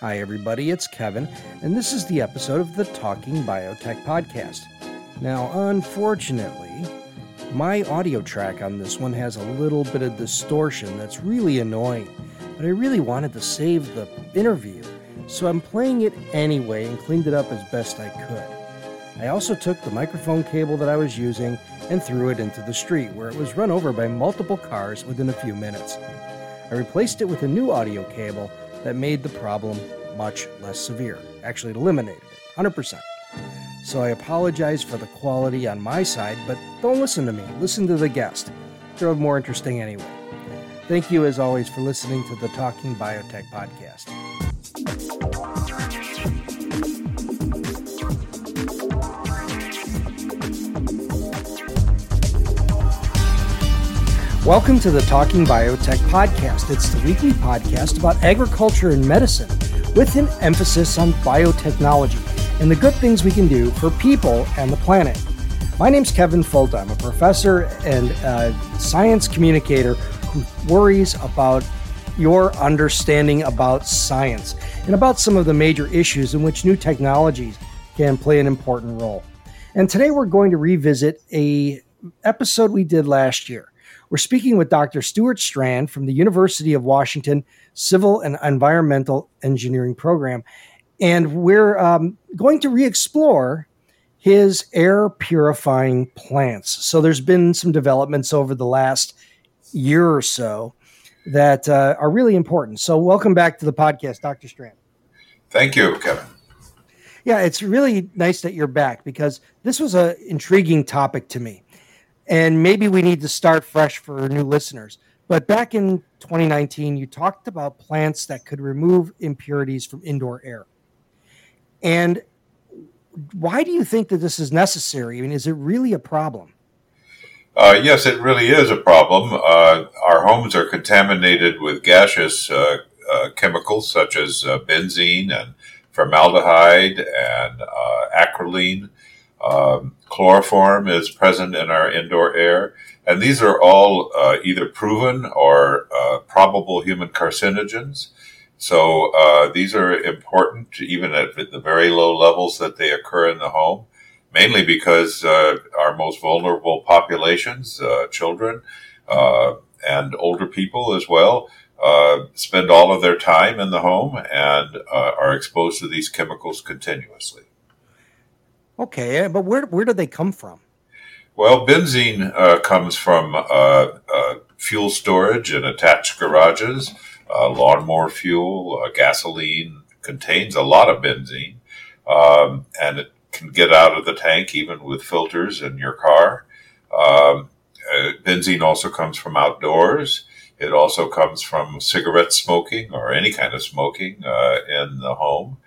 Hi, everybody. It's Kevin, and this is the episode of the Talking Biotech podcast. Now, unfortunately, my audio track on this one has a little bit of distortion that's really annoying, but I really wanted to save the interview, so I'm playing it anyway and cleaned it up as best I could. I also took the microphone cable that I was using and threw it into the street, where it was run over by multiple cars within a few minutes. I replaced it with a new audio cable that made the problem much less severe. Actually, it eliminated it, 100%. So I apologize for the quality on my side, but don't listen to me. Listen to the guest. They're more interesting anyway. Thank you, as always, for listening to the Talking Biotech podcast. Welcome to the Talking Biotech podcast. It's the weekly podcast about agriculture and medicine with an emphasis on biotechnology and the good things we can do for people and the planet. My name's Kevin Folta. I'm a professor and a science communicator who worries about your understanding about science and about some of the major issues in which new technologies can play an important role. And today we're going to revisit an episode we did last year. We're speaking with Dr. Stuart Strand from the University of Washington Civil and Environmental Engineering Program, and we're going to re-explore his air-purifying plants. So there's been some developments over the last year or so that are really important. So welcome back to the podcast, Dr. Strand. Thank you, Kevin. Yeah, it's really nice that you're back, because this was an intriguing topic to me. And maybe we need to start fresh for new listeners. But back in 2019, you talked about plants that could remove impurities from indoor air. And why do you think that this is necessary? I mean, is it really a problem? Yes, it really is a problem. Our homes are contaminated with gaseous chemicals such as benzene and formaldehyde and acrolein. Chloroform is present in our indoor air, and these are all either proven or probable human carcinogens. So these are important, even at the very low levels that they occur in the home, mainly because our most vulnerable populations, children and older people as well, spend all of their time in the home and are exposed to these chemicals continuously. Okay, but where do they come from? Well, benzene comes from fuel storage and attached garages. Lawnmower fuel, gasoline contains a lot of benzene, and it can get out of the tank even with filters in your car. Benzene also comes from outdoors. It also comes from cigarette smoking or any kind of smoking in the home.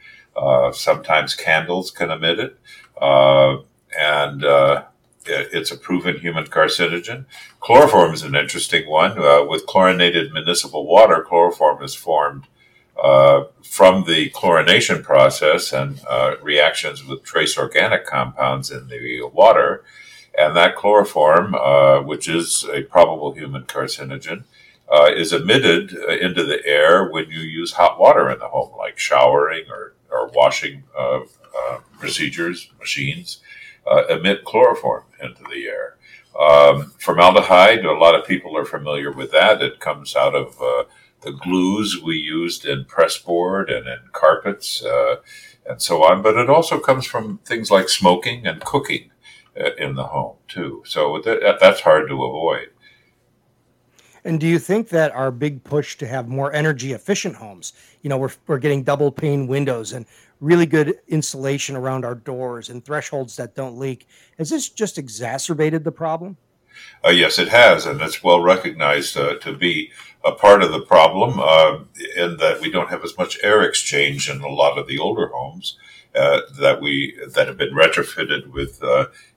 Sometimes candles can emit it. It's a proven human carcinogen. Chloroform is an interesting one. With chlorinated municipal water, chloroform is formed from the chlorination process and reactions with trace organic compounds in the water. And that chloroform, which is a probable human carcinogen, is emitted into the air when you use hot water in the home, like showering or washing procedures, machines, emit chloroform into the air. Formaldehyde, a lot of people are familiar with that. It comes out of the glues we used in pressboard and in carpets and so on. But it also comes from things like smoking and cooking in the home, too. So that's hard to avoid. And do you think that our big push to have more energy-efficient homes, you know, we're getting double-pane windows and really good insulation around our doors and thresholds that don't leak, has this just exacerbated the problem? Yes, it has, and it's well recognized to be a part of the problem in that we don't have as much air exchange in a lot of the older homes that have been retrofitted with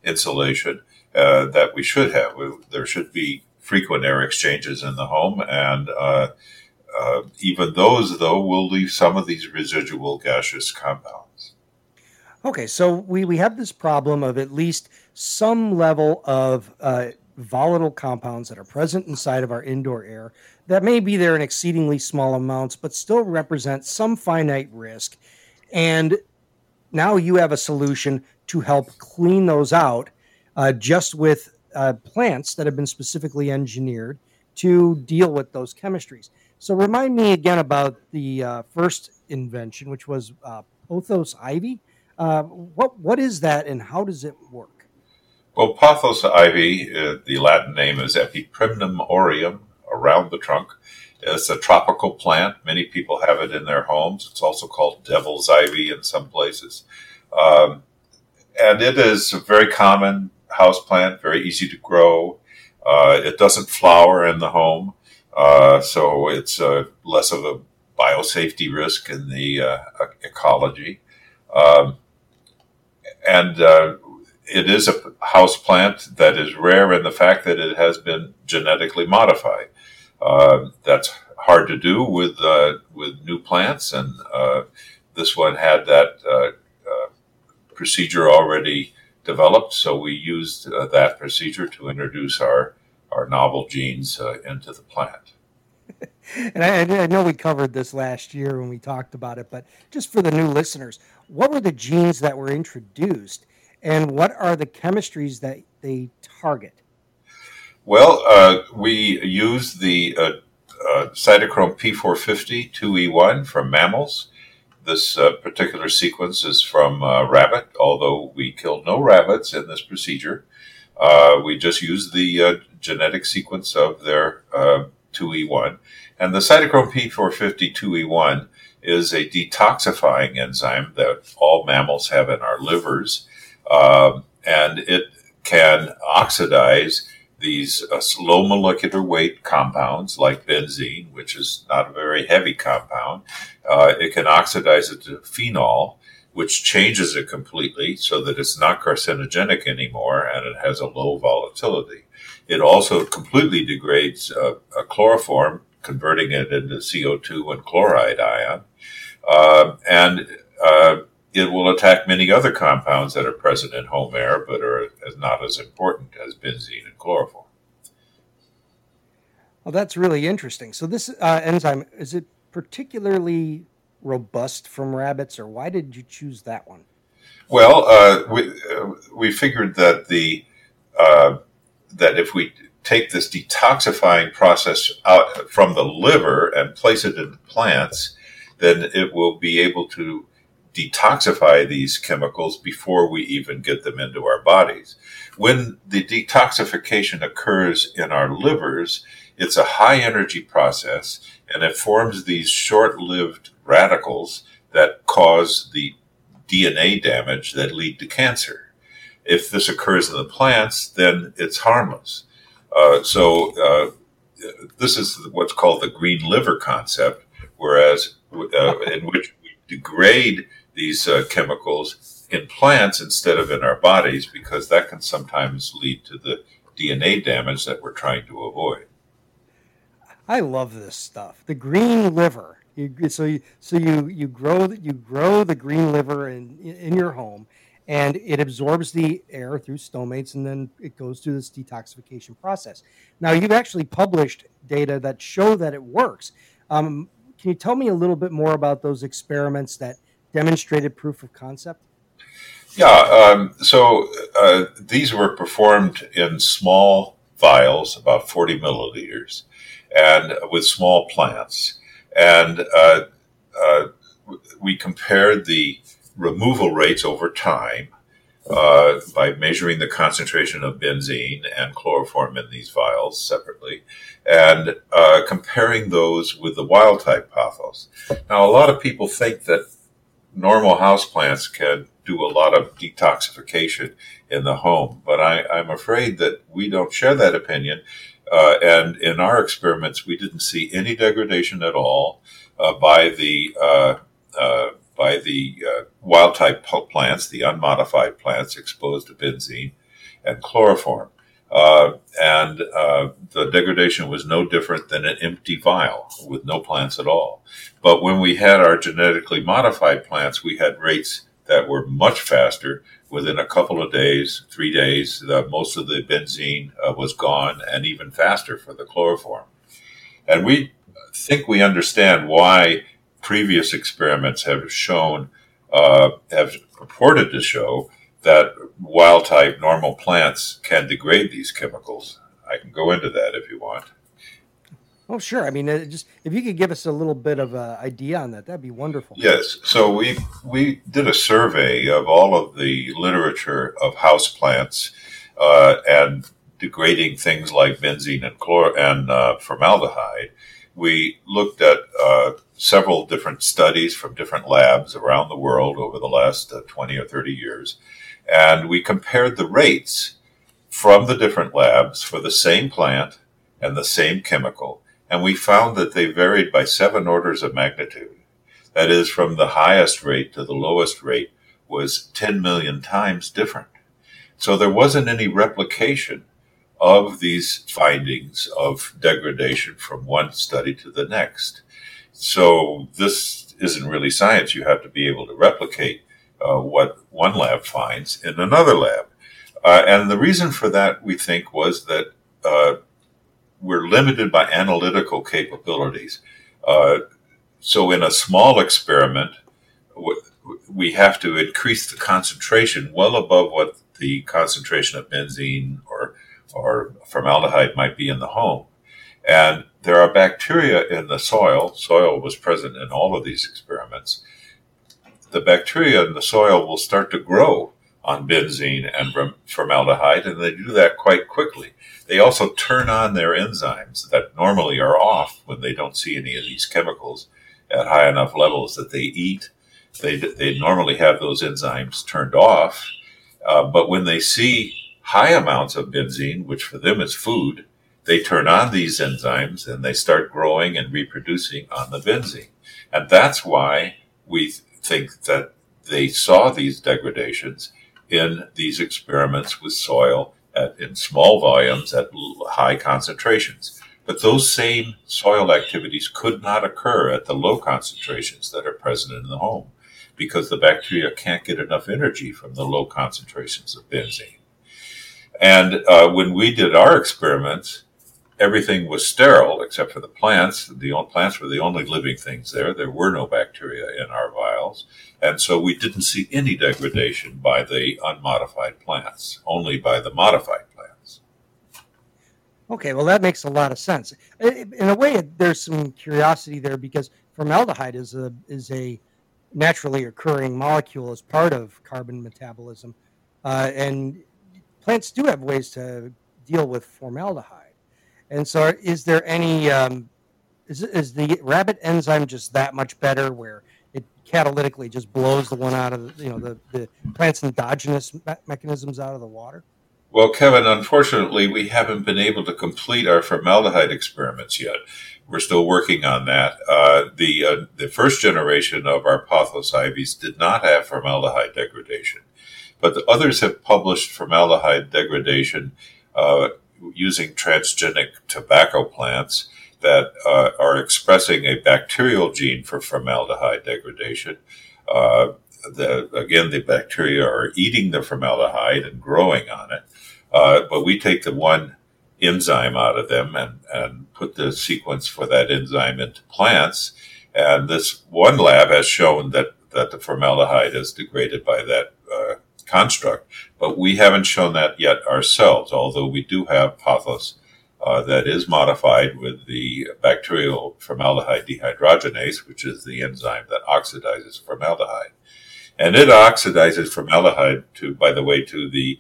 insulation that we should have. There should be frequent air exchanges in the home, and even those, though, will leave some of these residual gaseous compounds. Okay, so we have this problem of at least some level of volatile compounds that are present inside of our indoor air that may be there in exceedingly small amounts, but still represent some finite risk. And now you have a solution to help clean those out just with plants that have been specifically engineered to deal with those chemistries. So remind me again about the first invention, which was pothos ivy. What is that, and how does it work? Well, pothos ivy, the Latin name is Epipremnum aureum, around the trunk. It's a tropical plant. Many people have it in their homes. It's also called devil's ivy in some places. And it is a very common houseplant, very easy to grow. It doesn't flower in the home, so it's less of a biosafety risk in the ecology. It is a house plant that is rare in the fact that it has been genetically modified. That's hard to do with new plants, and this one had that procedure already developed. So we used that procedure to introduce our novel genes into the plant. And I know we covered this last year when we talked about it, but just for the new listeners, what were the genes that were introduced? And what are the chemistries that they target? Well, we use the cytochrome P450 2E1 from mammals. This particular sequence is from rabbit, although we killed no rabbits in this procedure. We just used the genetic sequence of their 2E1. And the cytochrome P450 2E1 is a detoxifying enzyme that all mammals have in our livers. And it can oxidize these low molecular weight compounds like benzene, which is not a very heavy compound. It can oxidize it to phenol, which changes it completely so that it's not carcinogenic anymore and it has a low volatility. It also completely degrades a chloroform, converting it into CO2 and chloride ion. It will attack many other compounds that are present in home air, but are not as important as benzene and chloroform. Well, that's really interesting. So this enzyme, is it particularly robust from rabbits, or why did you choose that one? Well, we figured that that if we take this detoxifying process out from the liver and place it in the plants, then it will be able to detoxify these chemicals before we even get them into our bodies. When the detoxification occurs in our livers, it's a high energy process, and it forms these short-lived radicals that cause the DNA damage that lead to cancer. If this occurs in the plants, then it's harmless. This is what's called the green liver concept, whereas in which we degrade these chemicals in plants instead of in our bodies, because that can sometimes lead to the DNA damage that we're trying to avoid. I love this stuff. The green liver. You grow the green liver in your home, and it absorbs the air through stomates, and then it goes through this detoxification process. Now, you've actually published data that show that it works. Can you tell me a little bit more about those experiments that demonstrated proof of concept? Yeah, these were performed in small vials, about 40 milliliters, and with small plants. And we compared the removal rates over time by measuring the concentration of benzene and chloroform in these vials separately, and comparing those with the wild-type pothos. Now, a lot of people think that normal houseplants can do a lot of detoxification in the home, but I'm afraid that we don't share that opinion. And in our experiments, we didn't see any degradation at all by the by the wild-type plants, the unmodified plants exposed to benzene and chloroform. And the degradation was no different than an empty vial with no plants at all. But when we had our genetically modified plants, we had rates that were much faster. Within a couple of days, 3 days, most of the benzene was gone, and even faster for the chloroform. And we think we understand why previous experiments have shown, have purported to show, that wild-type normal plants can degrade these chemicals. I can go into that if you want. Oh, sure. I mean, just if you could give us a little bit of an idea on that, that'd be wonderful. Yes. So we did a survey of all of the literature of houseplants and degrading things like benzene and formaldehyde. We looked at several different studies from different labs around the world over the last 20 or 30 years, and we compared the rates from the different labs for the same plant and the same chemical. And we found that they varied by 7 orders of magnitude. That is, from the highest rate to the lowest rate was 10 million times different. So there wasn't any replication of these findings of degradation from one study to the next. So this isn't really science. You have to be able to replicate what one lab finds in another lab. And the reason for that, we think, was that we're limited by analytical capabilities. So in a small experiment, we have to increase the concentration well above what the concentration of benzene or formaldehyde might be in the home. And there are bacteria in the soil. Soil was present in all of these experiments. The bacteria in the soil will start to grow on benzene and formaldehyde, and they do that quite quickly. They also turn on their enzymes that normally are off when they don't see any of these chemicals at high enough levels that they eat. They normally have those enzymes turned off, but when they see high amounts of benzene, which for them is food, they turn on these enzymes and they start growing and reproducing on the benzene. And that's why we think that they saw these degradations in these experiments with soil in small volumes at high concentrations. But those same soil activities could not occur at the low concentrations that are present in the home because the bacteria can't get enough energy from the low concentrations of benzene. And when we did our experiments, everything was sterile except for the plants. The plants were the only living things there. There were no bacteria in our vials. And so we didn't see any degradation by the unmodified plants, only by the modified plants. Okay, well, that makes a lot of sense. In a way, there's some curiosity there because formaldehyde is a naturally occurring molecule as part of carbon metabolism. And plants do have ways to deal with formaldehyde. And so is there any, is the rabbit enzyme just that much better where it catalytically just blows the one out of, the plant's endogenous mechanisms out of the water? Well, Kevin, unfortunately, we haven't been able to complete our formaldehyde experiments yet. We're still working on that. The first generation of our pothos ivies did not have formaldehyde degradation, but the others have published formaldehyde degradation using transgenic tobacco plants that are expressing a bacterial gene for formaldehyde degradation. Again, the bacteria are eating the formaldehyde and growing on it, but we take the one enzyme out of them and put the sequence for that enzyme into plants. And this one lab has shown that the formaldehyde is degraded by that construct, but we haven't shown that yet ourselves, although we do have pothos that is modified with the bacterial formaldehyde dehydrogenase, which is the enzyme that oxidizes formaldehyde. And it oxidizes formaldehyde to the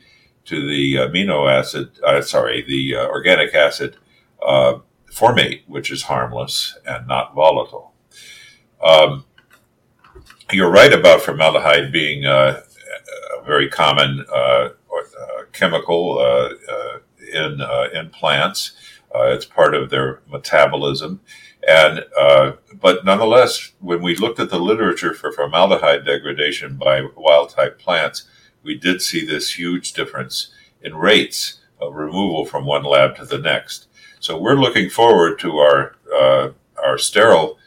amino acid, organic acid formate, which is harmless and not volatile. You're right about formaldehyde being a very common chemical in plants. It's part of their metabolism. And but nonetheless, when we looked at the literature for formaldehyde degradation by wild-type plants, we did see this huge difference in rates of removal from one lab to the next. So we're looking forward to our sterile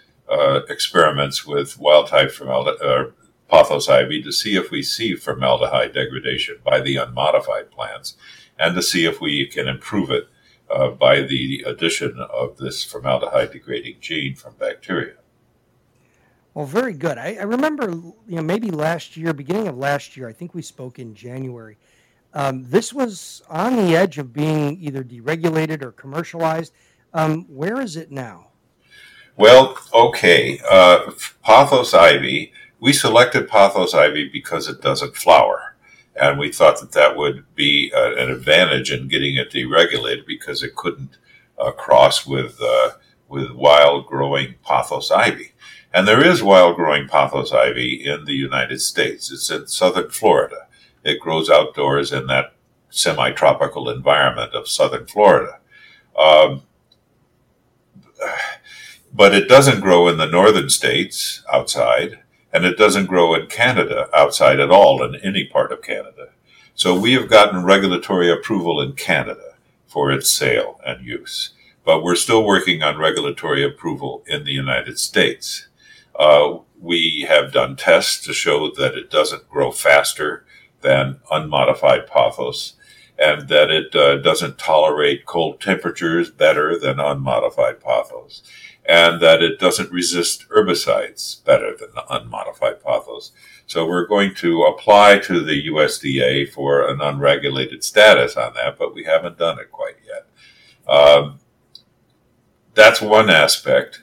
experiments with wild-type pothos ivy to see if we see formaldehyde degradation by the unmodified plants, and to see if we can improve it by the addition of this formaldehyde-degrading gene from bacteria. Well, very good. I remember, maybe last year, beginning of last year, I think we spoke in January. This was on the edge of being either deregulated or commercialized. Where is it now? Well, okay. Pothos ivy. We selected pothos ivy because it doesn't flower. And we thought that that would be an advantage in getting it deregulated because it couldn't cross with wild-growing pothos ivy. And there is wild-growing pothos ivy in the United States. It's in southern Florida. It grows outdoors in that semi-tropical environment of southern Florida. But it doesn't grow in the northern states outside. And it doesn't grow in Canada outside at all, in any part of Canada. So we have gotten regulatory approval in Canada for its sale and use. But we're still working on regulatory approval in the United States. We have done tests to show that it doesn't grow faster than unmodified pothos, and that it doesn't tolerate cold temperatures better than unmodified pothos, and that it doesn't resist herbicides better than the unmodified pothos. So we're going to apply to the USDA for an unregulated status on that, but we haven't done it quite yet. That's one aspect.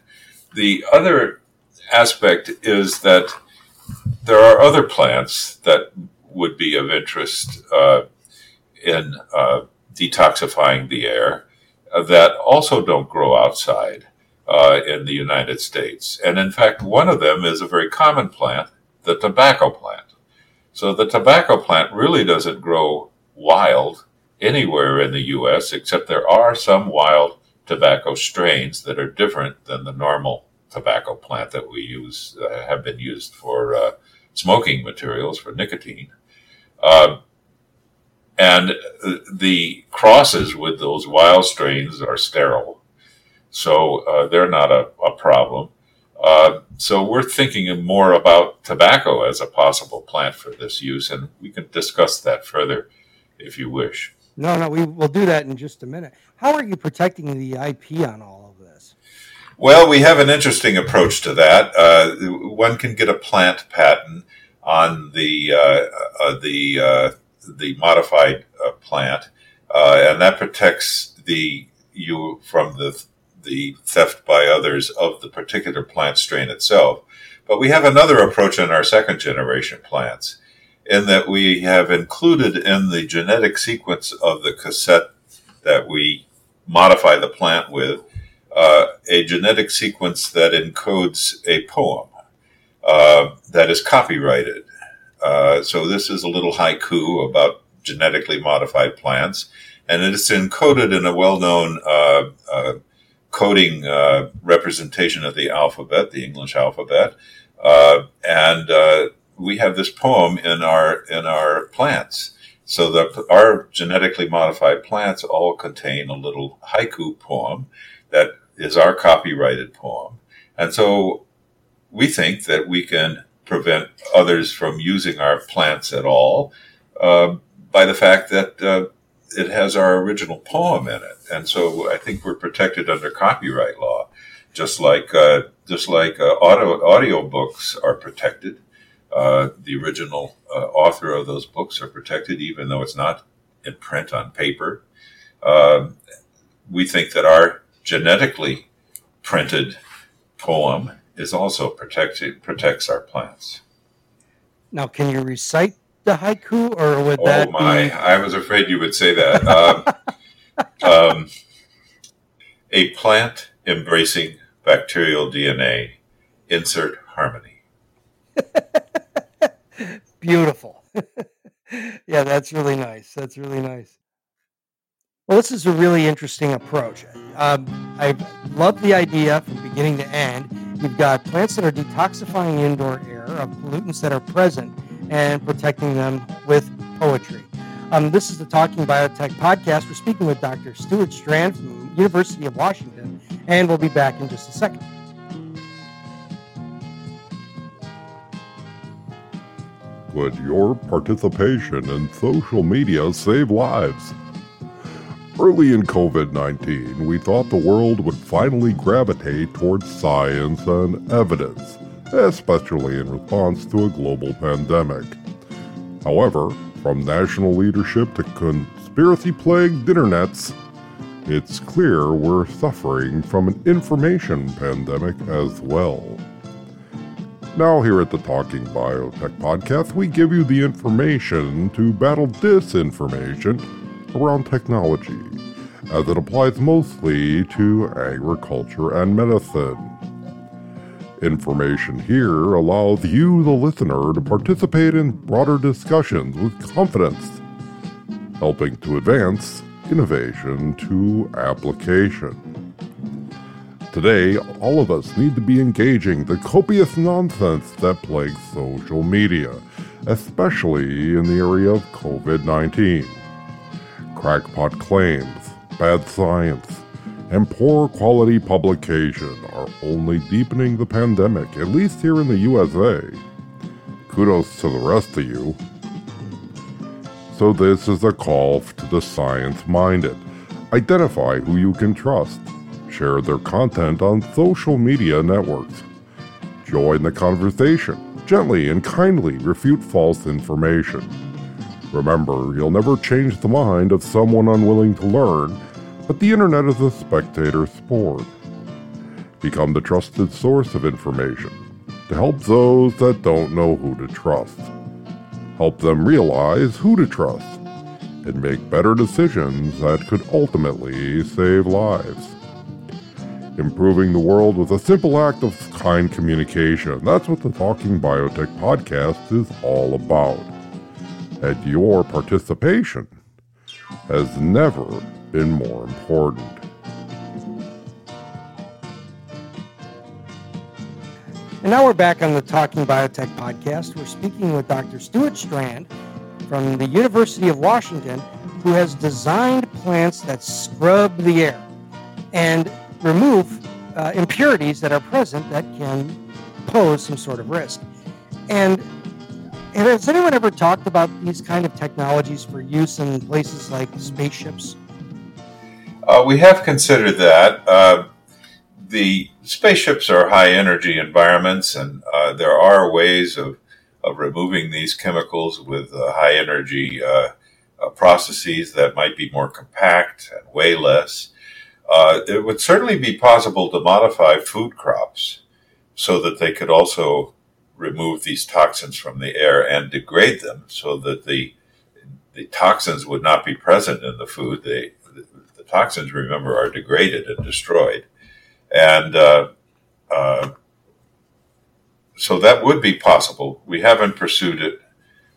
The other aspect is that there are other plants that would be of interest in detoxifying the air that also don't grow outside in the United States. And in fact, one of them is a very common plant, the tobacco plant. So the tobacco plant really doesn't grow wild anywhere in the U.S., except there are some wild tobacco strains that are different than the normal tobacco plant that we use, have been used for smoking materials, for nicotine. And the crosses with those wild strains are sterile. So they're not a problem. So we're thinking more about tobacco as a possible plant for this use, and we can discuss that further if you wish. No, we will do that in just a minute. How are you protecting the IP on all of this? Well, we have an interesting approach to that. One can get a plant patent on the modified plant, and that protects you from the theft by others of the particular plant strain itself. But we have another approach in our second generation plants, in that we have included in the genetic sequence of the cassette that we modify the plant with a genetic sequence that encodes a poem that is copyrighted. So this is a little haiku about genetically modified plants, and it's encoded in a well-known coding representation of the alphabet, the English alphabet, and we have this poem in our plants. So that our genetically modified plants all contain a little haiku poem that is our copyrighted poem. And so we think that we can prevent others from using our plants at all by the fact that it has our original poem in it, and so I think we're protected under copyright law, just like audiobooks are protected. The original author of those books are protected, even though it's not in print on paper. We think that our genetically printed poem is also protects our plants. Now, can you recite the haiku, or would that? Oh my! Be... I was afraid you would say that. A plant embracing bacterial DNA. Insert harmony. Beautiful. Yeah, that's really nice. Well, this is a really interesting approach. I love the idea from beginning to end. You've got plants that are detoxifying indoor air of pollutants that are present and protecting them with poetry. This is the Talking Biotech podcast. We're speaking with Dr. Stuart Strand from the University of Washington, and we'll be back in just a second. Would your participation in social media save lives? Early in COVID-19, we thought the world would finally gravitate towards science and evidence, especially in response to a global pandemic. However, from national leadership to conspiracy-plagued internets, it's clear we're suffering from an information pandemic as well. Now here at the Talking Biotech Podcast, we give you the information to battle disinformation around technology, as it applies mostly to agriculture and medicine. Information here allows you, the listener, to participate in broader discussions with confidence, helping to advance innovation to application. Today, all of us need to be engaging the copious nonsense that plagues social media, especially in the area of COVID-19. Crackpot claims, bad science, and poor quality publication are only deepening the pandemic, at least here in the USA. Kudos to the rest of you. So this is a call to the science-minded. Identify who you can trust. Share their content on social media networks. Join the conversation. Gently and kindly refute false information. Remember, you'll never change the mind of someone unwilling to learn, but the internet is a spectator sport. Become the trusted source of information to help those that don't know who to trust. Help them realize who to trust and make better decisions that could ultimately save lives. Improving the world with a simple act of kind communication. That's what the Talking Biotech Podcast is all about. And your participation has never been more important. And now we're back on the Talking Biotech Podcast. We're speaking with Dr. Stuart Strand from the University of Washington, who has designed plants that scrub the air and remove impurities that are present that can pose some sort of risk. And has anyone ever talked about these kind of technologies for use in places like spaceships? We have considered that. The spaceships are high-energy environments, and there are ways of removing these chemicals with high-energy processes that might be more compact and weigh less. It would certainly be possible to modify food crops so that they could also remove these toxins from the air and degrade them so that the toxins would not be present in the food. The toxins, remember, are degraded and destroyed. And so that would be possible. We haven't pursued it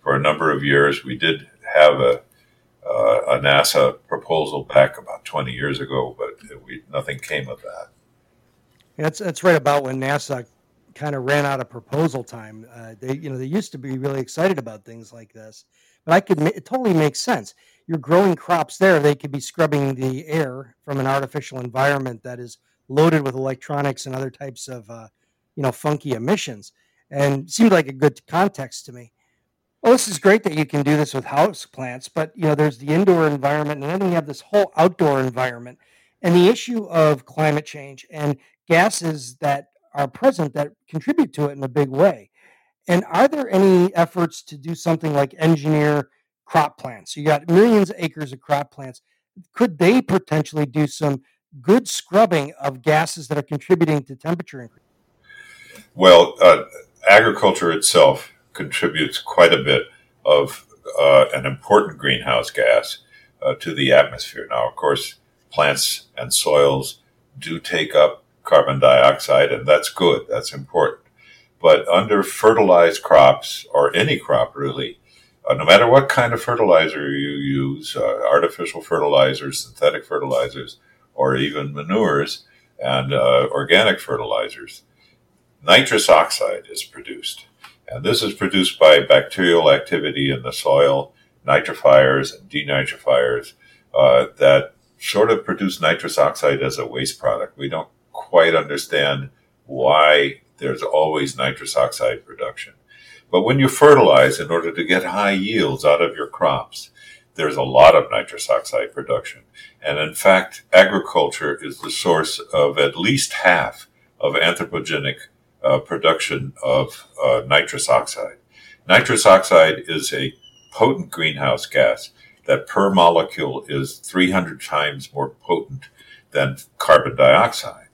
for a number of years. We did have a NASA proposal back about 20 years ago, but nothing came of that. Yeah, that's right about when NASA kind of ran out of proposal time. They used to be really excited about things like this, but it totally makes sense. You're growing crops there. They could be scrubbing the air from an artificial environment that is loaded with electronics and other types of, funky emissions, and seemed like a good context to me. Well, this is great that you can do this with house plants, but there's the indoor environment, and then we have this whole outdoor environment and the issue of climate change and gases that are present that contribute to it in a big way. And are there any efforts to do something like engineer crop plants? You got millions of acres of crop plants. Could they potentially do some good scrubbing of gases that are contributing to temperature increase? Well, agriculture itself contributes quite a bit of an important greenhouse gas to the atmosphere. Now, of course, plants and soils do take up carbon dioxide, and that's good. That's important. But under fertilized crops, or any crop really, No matter what kind of fertilizer you use, artificial fertilizers, synthetic fertilizers, or even manures and organic fertilizers, nitrous oxide is produced. And this is produced by bacterial activity in the soil, nitrifiers and denitrifiers that sort of produce nitrous oxide as a waste product. We don't quite understand why there's always nitrous oxide production. But when you fertilize in order to get high yields out of your crops, there's a lot of nitrous oxide production. And in fact, agriculture is the source of at least half of anthropogenic production of nitrous oxide. Nitrous oxide is a potent greenhouse gas that per molecule is 300 times more potent than carbon dioxide.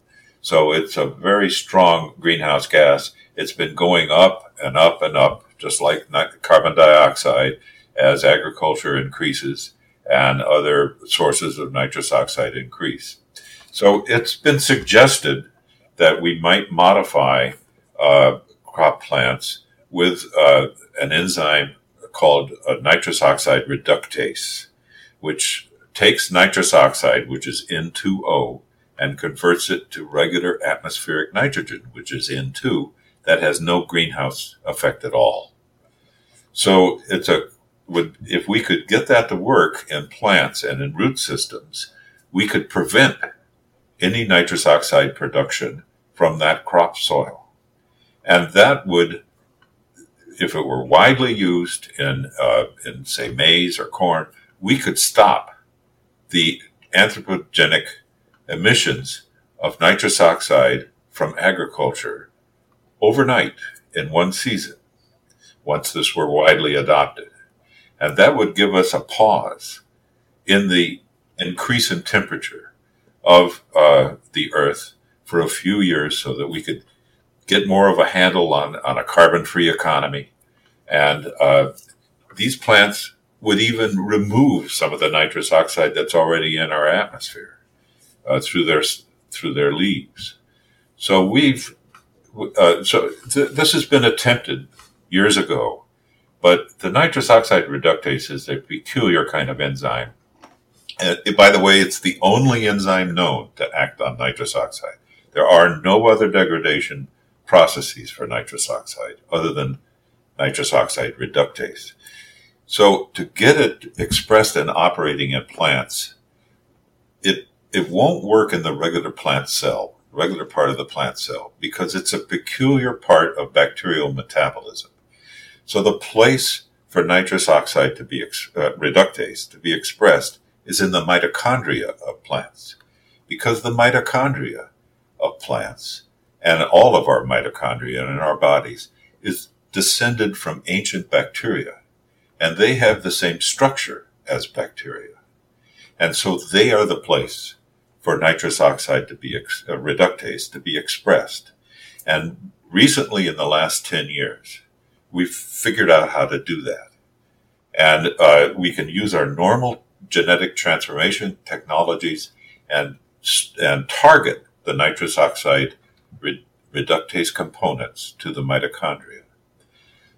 So it's a very strong greenhouse gas. It's been going up and up and up, just like carbon dioxide, as agriculture increases and other sources of nitrous oxide increase. So it's been suggested that we might modify crop plants with an enzyme called nitrous oxide reductase, which takes nitrous oxide, which is N2O, and converts it to regular atmospheric nitrogen, which is N2, that has no greenhouse effect at all. So it's if we could get that to work in plants and in root systems, we could prevent any nitrous oxide production from that crop soil. And that would, if it were widely used in say maize or corn, we could stop the anthropogenic emissions of nitrous oxide from agriculture overnight in one season, once this were widely adopted. And that would give us a pause in the increase in temperature of the earth for a few years so that we could get more of a handle on a carbon-free economy. And these plants would even remove some of the nitrous oxide that's already in our atmosphere through their leaves. So this has been attempted years ago, but the nitrous oxide reductase is a peculiar kind of enzyme. And by the way, it's the only enzyme known to act on nitrous oxide. There are no other degradation processes for nitrous oxide other than nitrous oxide reductase. So to get it expressed and operating in plants, it won't work in the regular plant cell, regular part of the plant cell, because it's a peculiar part of bacterial metabolism. So the place for nitrous oxide to be reductase to be expressed is in the mitochondria of plants, because the mitochondria of plants and all of our mitochondria in our bodies is descended from ancient bacteria, and they have the same structure as bacteria. And so they are the place for nitrous oxide to be reductase to be expressed. And recently, in the last 10 years, we've figured out how to do that. And we can use our normal genetic transformation technologies and target the nitrous oxide reductase components to the mitochondria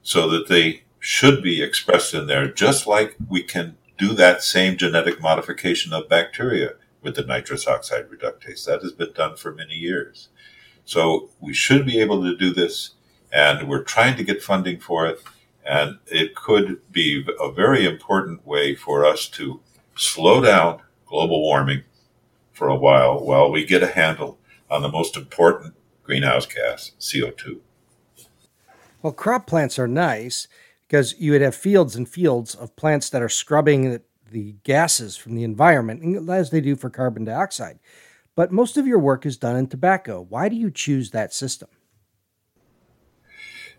so that they should be expressed in there, just like we can do that same genetic modification of bacteria with the nitrous oxide reductase. That has been done for many years. So we should be able to do this, and we're trying to get funding for it, and it could be a very important way for us to slow down global warming for a while we get a handle on the most important greenhouse gas, CO2. Well, crop plants are nice because you would have fields and fields of plants that are scrubbing the gases from the environment, as they do for carbon dioxide. But most of your work is done in tobacco. Why do you choose that system?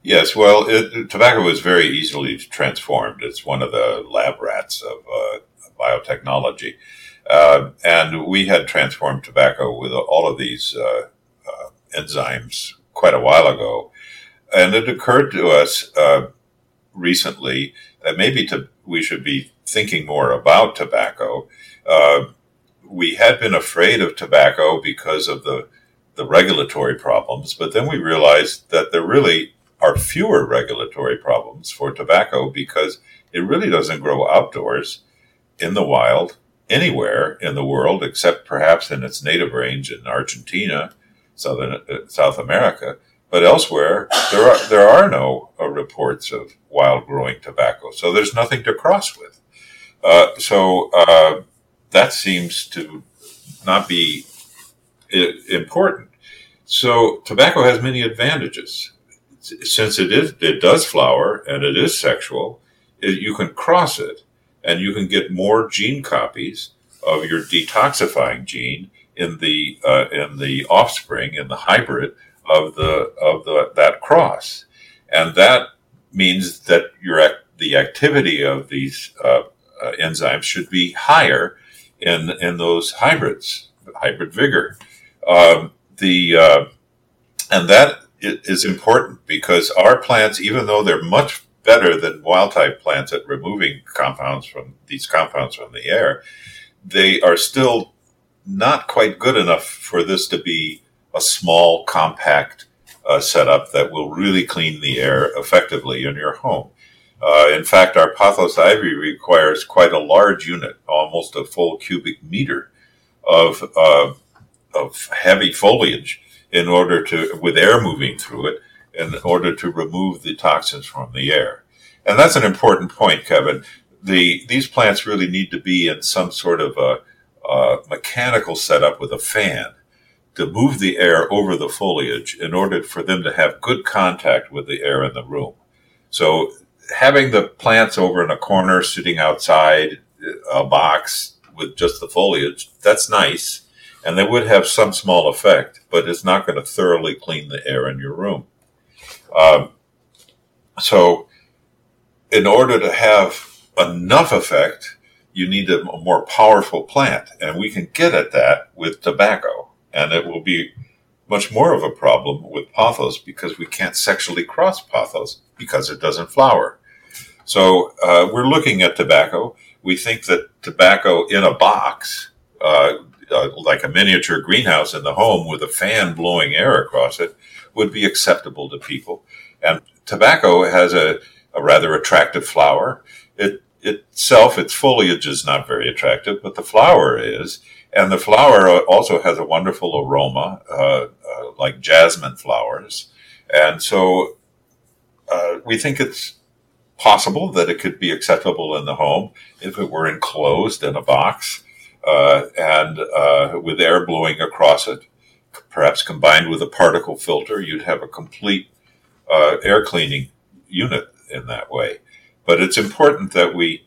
Yes, well, tobacco is very easily transformed. It's one of the lab rats of biotechnology. And we had transformed tobacco with all of these enzymes quite a while ago. And it occurred to us recently that maybe we should be thinking more about tobacco. We had been afraid of tobacco because of the regulatory problems, but then we realized that there really are fewer regulatory problems for tobacco because It really doesn't grow outdoors in the wild anywhere in the world, except perhaps in its native range in Argentina, South America. But elsewhere, there are no reports of wild growing tobacco, so there's nothing to cross with. So that seems to not be important. So tobacco has many advantages. Since it does flower and it is sexual, you can cross it and you can get more gene copies of your detoxifying gene in the offspring, in the hybrid of that cross, and that means that the activity of these enzymes should be higher in those hybrids, hybrid vigor. And that is important because our plants, even though they're much better than wild type plants at removing compounds from the air, they are still not quite good enough for this to be a small, compact setup that will really clean the air effectively in your home. In fact, our pothos ivy requires quite a large unit, almost a full cubic meter of heavy foliage with air moving through it, in order to remove the toxins from the air. And that's an important point, Kevin. These plants really need to be in some sort of a mechanical setup with a fan to move the air over the foliage in order for them to have good contact with the air in the room. So having the plants over in a corner sitting outside a box with just the foliage, that's nice. And they would have some small effect, but it's not going to thoroughly clean the air in your room. So in order to have enough effect, you need a more powerful plant. And we can get at that with tobacco. And it will be much more of a problem with pothos because we can't sexually cross pothos because it doesn't flower. So we're looking at tobacco. We think that tobacco in a box, like a miniature greenhouse in the home with a fan blowing air across it, would be acceptable to people. And tobacco has a rather attractive flower. Its foliage is not very attractive, but the flower is. And the flower also has a wonderful aroma, like jasmine flowers. And so we think it's possible that it could be acceptable in the home if it were enclosed in a box and with air blowing across it, perhaps combined with a particle filter. You'd have a complete air cleaning unit in that way. But it's important that we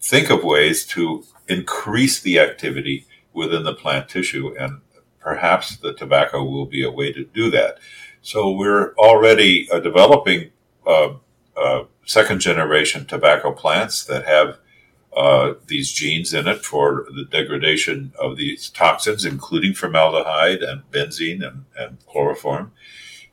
think of ways to increase the activity within the plant tissue, and perhaps the tobacco will be a way to do that. So we're already developing second-generation tobacco plants that have these genes in it for the degradation of these toxins, including formaldehyde and benzene and chloroform.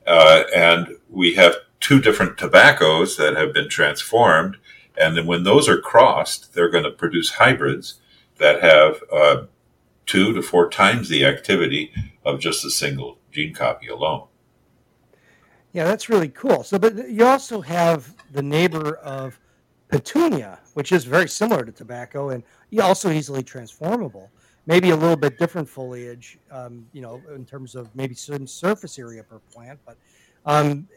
And we have two different tobaccos that have been transformed, and then when those are crossed, they're going to produce hybrids that have 2 to 4 times the activity of just a single gene copy alone. Yeah, that's really cool. So, but you also have the neighbor of petunia, which is very similar to tobacco and also easily transformable. Maybe a little bit different foliage, in terms of maybe some surface area per plant. But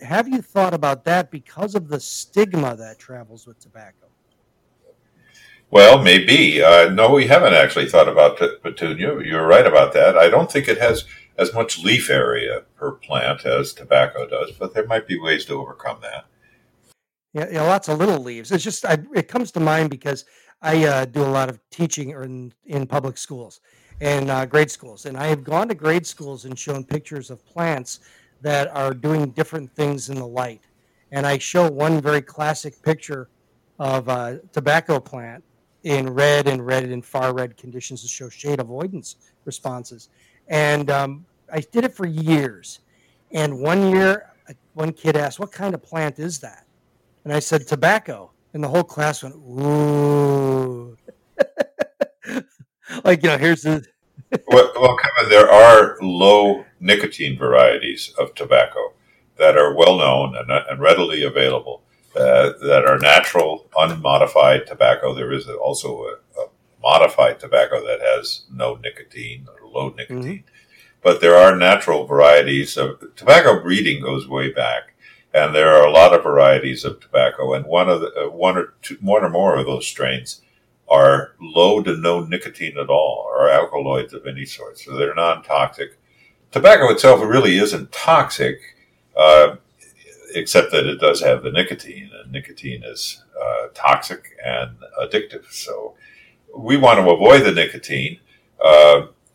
have you thought about that because of the stigma that travels with tobacco? Well, maybe. No, we haven't actually thought about petunia. You're right about that. I don't think it has as much leaf area per plant as tobacco does, but there might be ways to overcome that. Yeah, lots of little leaves. It's just, it comes to mind because I do a lot of teaching in public schools and grade schools. And I have gone to grade schools and shown pictures of plants that are doing different things in the light. And I show one very classic picture of a tobacco plant in red and far red conditions to show shade avoidance responses. And I did it for years. And one year, one kid asked, "What kind of plant is that?" And I said, "Tobacco." And the whole class went, "Ooh." Here's the... Well, Kevin, there are low nicotine varieties of tobacco that are well known and readily available that are natural, unmodified tobacco. There is also a modified tobacco that has no nicotine or low nicotine. Mm-hmm. But there are natural varieties of tobacco. Breeding goes way back, and there are a lot of varieties of tobacco. And one of the, one or more of those strains are low to no nicotine at all, or alkaloids of any sort. So they're non-toxic. Tobacco itself really isn't toxic, except that it does have the nicotine, and nicotine is toxic and addictive. So we want to avoid the nicotine,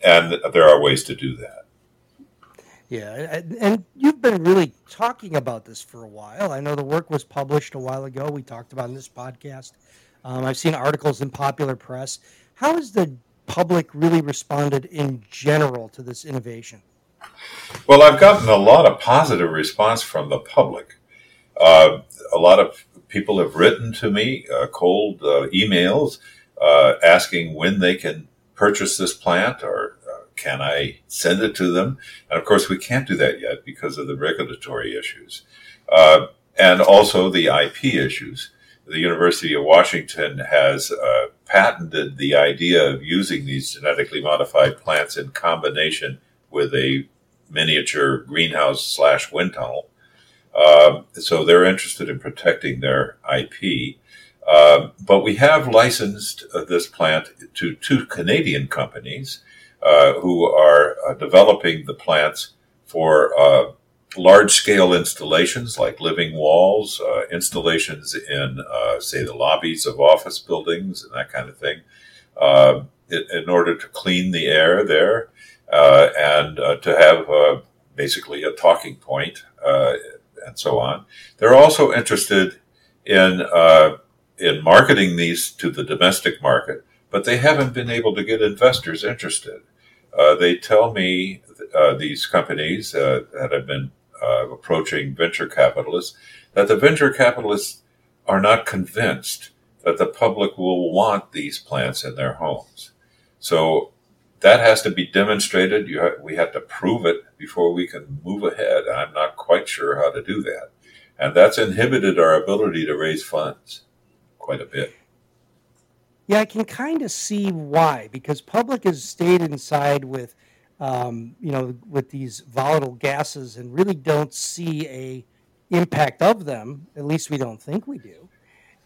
and there are ways to do that. Yeah, and you've been really talking about this for a while. I know the work was published a while ago. We talked about it in this podcast. I've seen articles in popular press. How has the public really responded in general to this innovation? Well, I've gotten a lot of positive response from the public. A lot of people have written to me, cold emails, asking when they can purchase this plant, or can I send it to them? And of course, we can't do that yet because of the regulatory issues and also the IP issues. The University of Washington has patented the idea of using these genetically modified plants in combination with a miniature greenhouse/wind tunnel. So they're interested in protecting their IP. But we have licensed this plant to two Canadian companies who are developing the plants for large-scale installations like living walls, installations in, say, the lobbies of office buildings and that kind of thing, in order to clean the air there. And to have basically a talking point and so on. They're also interested in marketing these to the domestic market, but they haven't been able to get investors interested. They tell me these companies that have been approaching venture capitalists, that the venture capitalists are not convinced that the public will want these plants in their homes. So that has to be demonstrated. We have to prove it before we can move ahead. And I'm not quite sure how to do that. And that's inhibited our ability to raise funds quite a bit. Yeah, I can kind of see why, because public has stayed inside with, with these volatile gases and really don't see a impact of them. At least we don't think we do.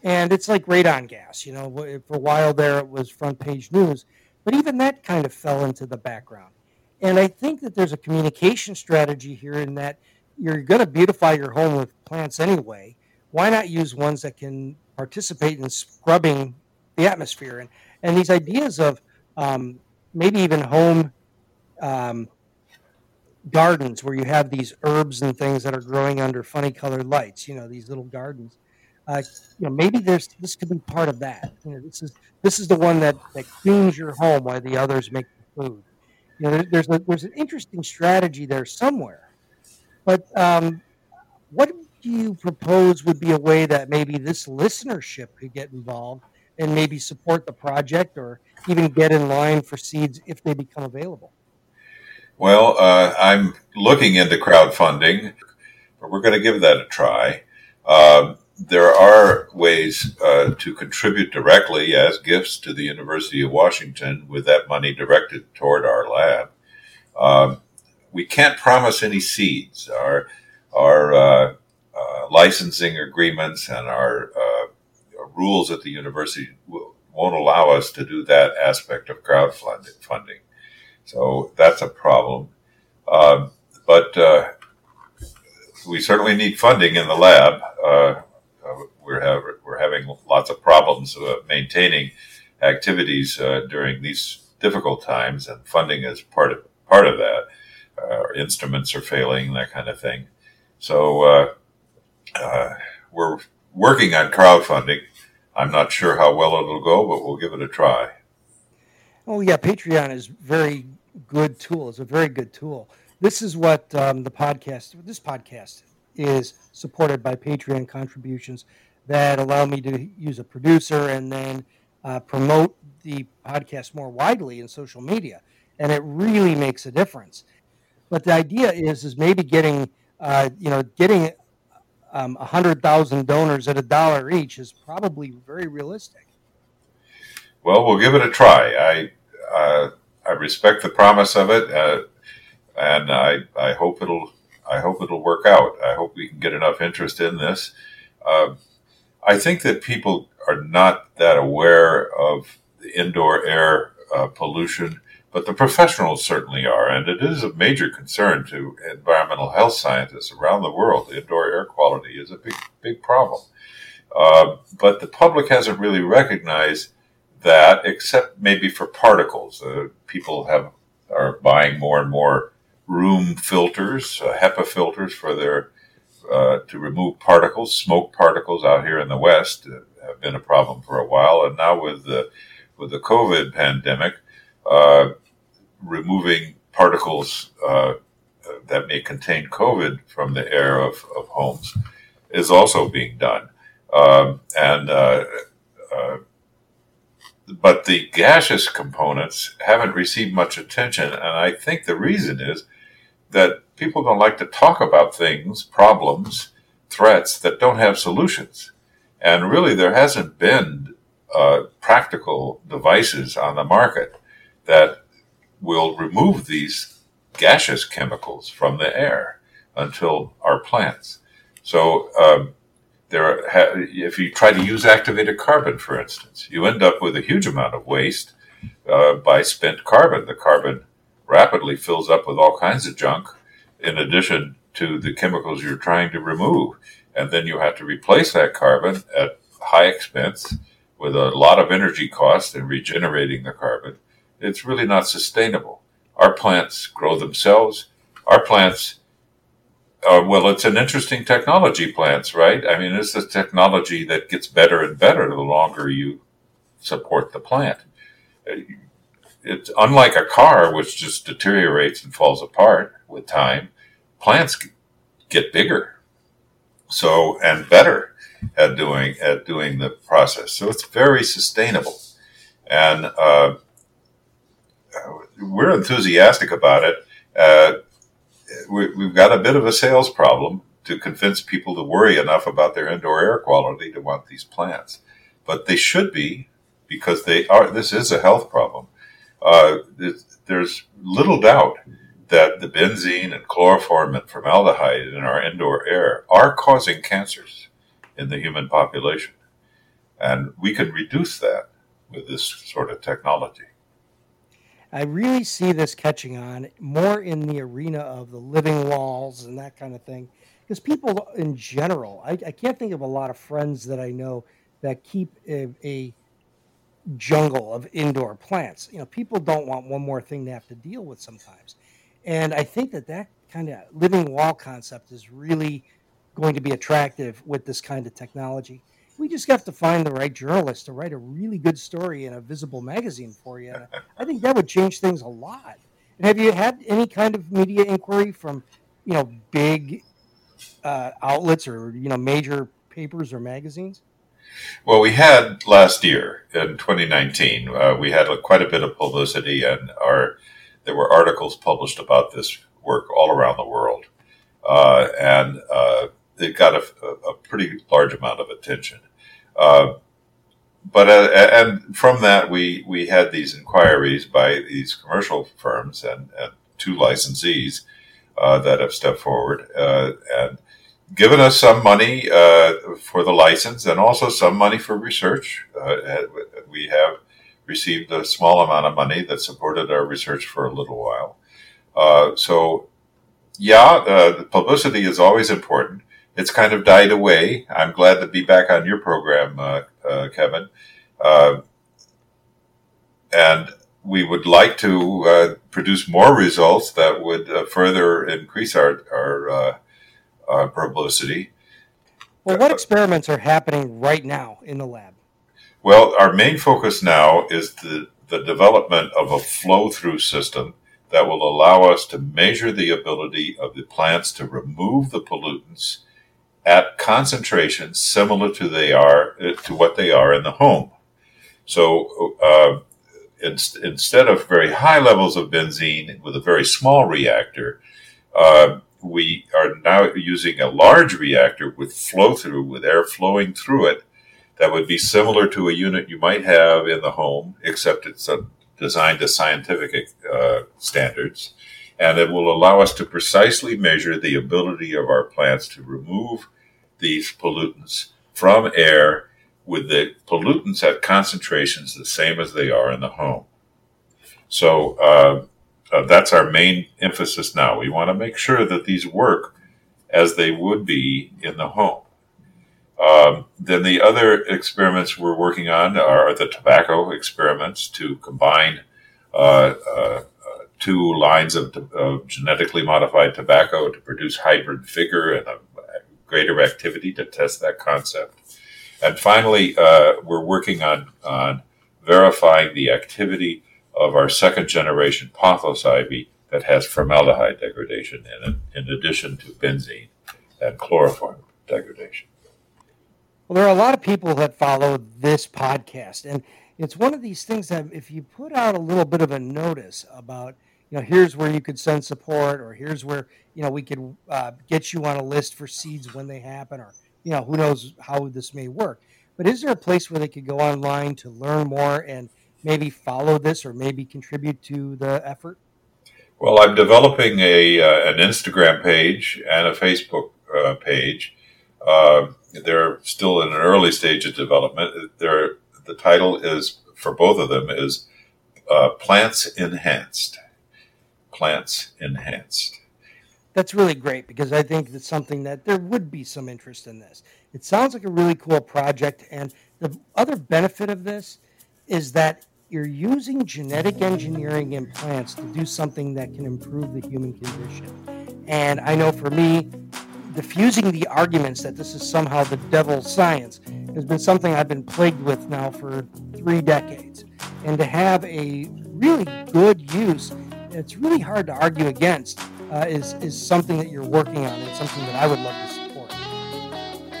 And it's like radon gas. You know, for a while there, it was front page news. But even that kind of fell into the background. And I think that there's a communication strategy here in that you're going to beautify your home with plants anyway. Why not use ones that can participate in scrubbing the atmosphere? And these ideas of maybe even home gardens where you have these herbs and things that are growing under funny colored lights, you know, these little gardens. Maybe this could be part of that. You know, this is the one that cleans your home while the others make the food. You know, there's an interesting strategy there somewhere. But what do you propose would be a way that maybe this listenership could get involved and maybe support the project or even get in line for seeds if they become available? Well, I'm looking into crowdfunding, but we're going to give that a try. There are ways to contribute directly as gifts to the University of Washington with that money directed toward our lab. We can't promise any seeds. Our licensing agreements and our rules at the university won't allow us to do that aspect of crowdfunding. So that's a problem. But we certainly need funding in the lab. We're having lots of problems maintaining activities during these difficult times, and funding is part of that. Our instruments are failing, that kind of thing. So we're working on crowdfunding. I'm not sure how well it'll go, but we'll give it a try. Oh yeah, Patreon is very good tool. It's a very good tool. This is what this podcast is supported by Patreon contributions that allow me to use a producer and then promote the podcast more widely in social media. And it really makes a difference. But the idea is maybe getting 100,000 donors at $1 each is probably very realistic. Well, we'll give it a try. I respect the promise of it, and I hope it'll work out. I hope we can get enough interest in this. I think that people are not that aware of the indoor air pollution, but the professionals certainly are, and it is a major concern to environmental health scientists around the world. Indoor air quality is a big problem, but the public hasn't really recognized that, except maybe for particles. People are buying more and more room filters, HEPA filters for their to remove particles. Smoke particles out here in the West have been a problem for a while, and now with the COVID pandemic, removing particles that may contain COVID from the air of homes is also being done. But the gaseous components haven't received much attention, and I think the reason is that people don't like to talk about things, problems, threats that don't have solutions. And really, there hasn't been practical devices on the market that will remove these gaseous chemicals from the air until our plants. So if you try to use activated carbon, for instance, you end up with a huge amount of waste by spent carbon. The carbon rapidly fills up with all kinds of junk in addition to the chemicals you're trying to remove. And then you have to replace that carbon at high expense with a lot of energy cost in regenerating the carbon. It's really not sustainable. Our plants grow themselves. Our plants, it's an interesting technology, plants, right? I mean, it's a technology that gets better and better the longer you support the plant. It's unlike a car, which just deteriorates and falls apart with time. Plants get bigger, so, and better at doing the process. So it's very sustainable, and we're enthusiastic about it. We've got a bit of a sales problem to convince people to worry enough about their indoor air quality to want these plants, but they should be, because they are. This is a health problem. There's little doubt that the benzene and chloroform and formaldehyde in our indoor air are causing cancers in the human population, and we can reduce that with this sort of technology. I really see this catching on more in the arena of the living walls and that kind of thing, because people in general, I can't think of a lot of friends that I know that keep a jungle of indoor plants. You know, people don't want one more thing to have to deal with sometimes. And I think that kind of living wall concept is really going to be attractive with this kind of technology. We just have to find the right journalist to write a really good story in a visible magazine for you. I think that would change things a lot. And have you had any kind of media inquiry from, big outlets or, major papers or magazines? Well, we had last year in 2019, we had quite a bit of publicity, and there were articles published about this work all around the world. And it got a pretty large amount of attention. But from that, we had these inquiries by these commercial firms and two licensees that have stepped forward and given us some money for the license, and also some money for research. We have received a small amount of money that supported our research for a little while. The publicity is always important. It's kind of died away. I'm glad to be back on your program, Kevin. And we would like to produce more results that would further increase our publicity. Well, what experiments are happening right now in the lab? Well, our main focus now is the development of a flow-through system that will allow us to measure the ability of the plants to remove the pollutants at concentrations similar to what they are in the home. So instead of very high levels of benzene with a very small reactor, we are now using a large reactor with flow through, with air flowing through it, that would be similar to a unit you might have in the home, except it's designed to scientific standards. And it will allow us to precisely measure the ability of our plants to remove these pollutants from air with the pollutants at concentrations the same as they are in the home. So that's our main emphasis now. We want to make sure that these work as they would be in the home. Then the other experiments we're working on are the tobacco experiments to combine two lines of genetically modified tobacco to produce hybrid vigor and a greater activity to test that concept. And finally, we're working on verifying the activity of our second generation pothos ivy that has formaldehyde degradation in it, in addition to benzene and chloroform degradation. Well, there are a lot of people that follow this podcast, and it's one of these things that if you put out a little bit of a notice about, you know, here's where you could send support, or here's where, you know, we could get you on a list for seeds when they happen, or, you know, who knows how this may work. But is there a place where they could go online to learn more and maybe follow this or maybe contribute to the effort? Well, I'm developing an Instagram page and a Facebook page. They're still in an early stage of development. The title is, for both of them, is Plants Enhanced. Plants Enhanced. That's really great, because I think that's something that there would be some interest in this. It sounds like a really cool project. And the other benefit of this is that you're using genetic engineering in plants to do something that can improve the human condition. And I know for me, diffusing the arguments that this is somehow the devil's science has been something I've been plagued with now for 3 decades. And to have a really good use, it's really hard to argue against, is something that you're working on and something that I would love to support.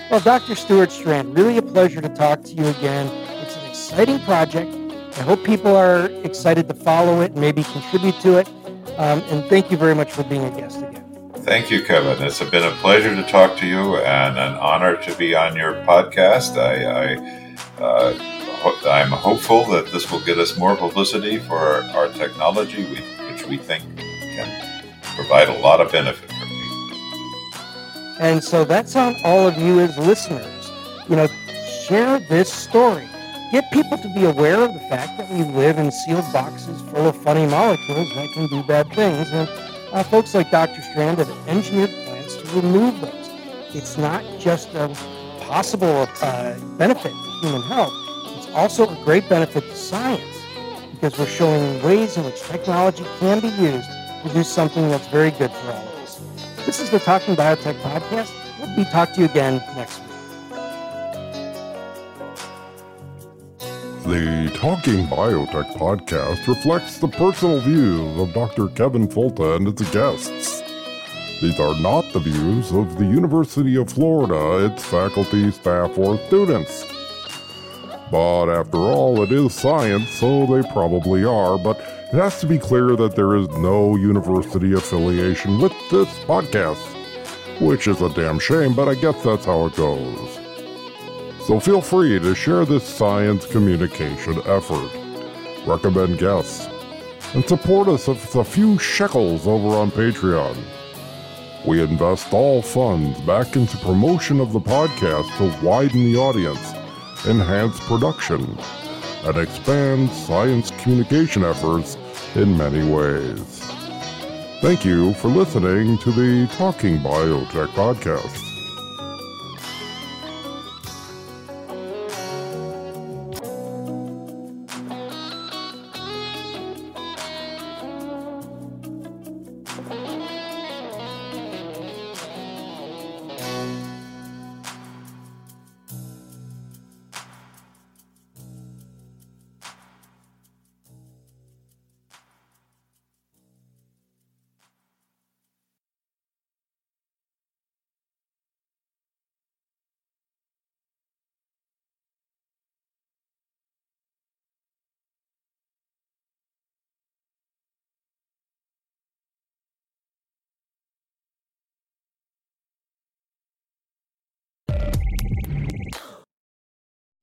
Well, Dr. Stuart Strand, really a pleasure to talk to you again. It's an exciting project. I hope people are excited to follow it and maybe contribute to it. And thank you very much for being a guest again. Thank you, Kevin. It's been a pleasure to talk to you and an honor to be on your podcast. I'm hopeful that this will get us more publicity for our technology, which we think can provide a lot of benefit for people. And so that's on all of you as listeners. You know, share this story. Get people to be aware of the fact that we live in sealed boxes full of funny molecules that can do bad things. And folks like Dr. Strand have engineered plants to remove those. It's not just a possible benefit to human health. It's also a great benefit to science, because we're showing ways in which technology can be used to do something that's very good for all of us. This is the Talking Biotech Podcast. We'll be talking to you again next week. The Talking Biotech Podcast reflects the personal views of Dr. Kevin Folta and its guests. These are not the views of the University of Florida, its faculty, staff, or students. But after all, it is science, so they probably are, but it has to be clear that there is no university affiliation with this podcast, which is a damn shame, but I guess that's how it goes. So feel free to share this science communication effort, recommend guests, and support us with a few shekels over on Patreon. We invest all funds back into promotion of the podcast to widen the audience, enhance production, and expand science communication efforts in many ways. Thank you for listening to the Talking Biotech Podcast.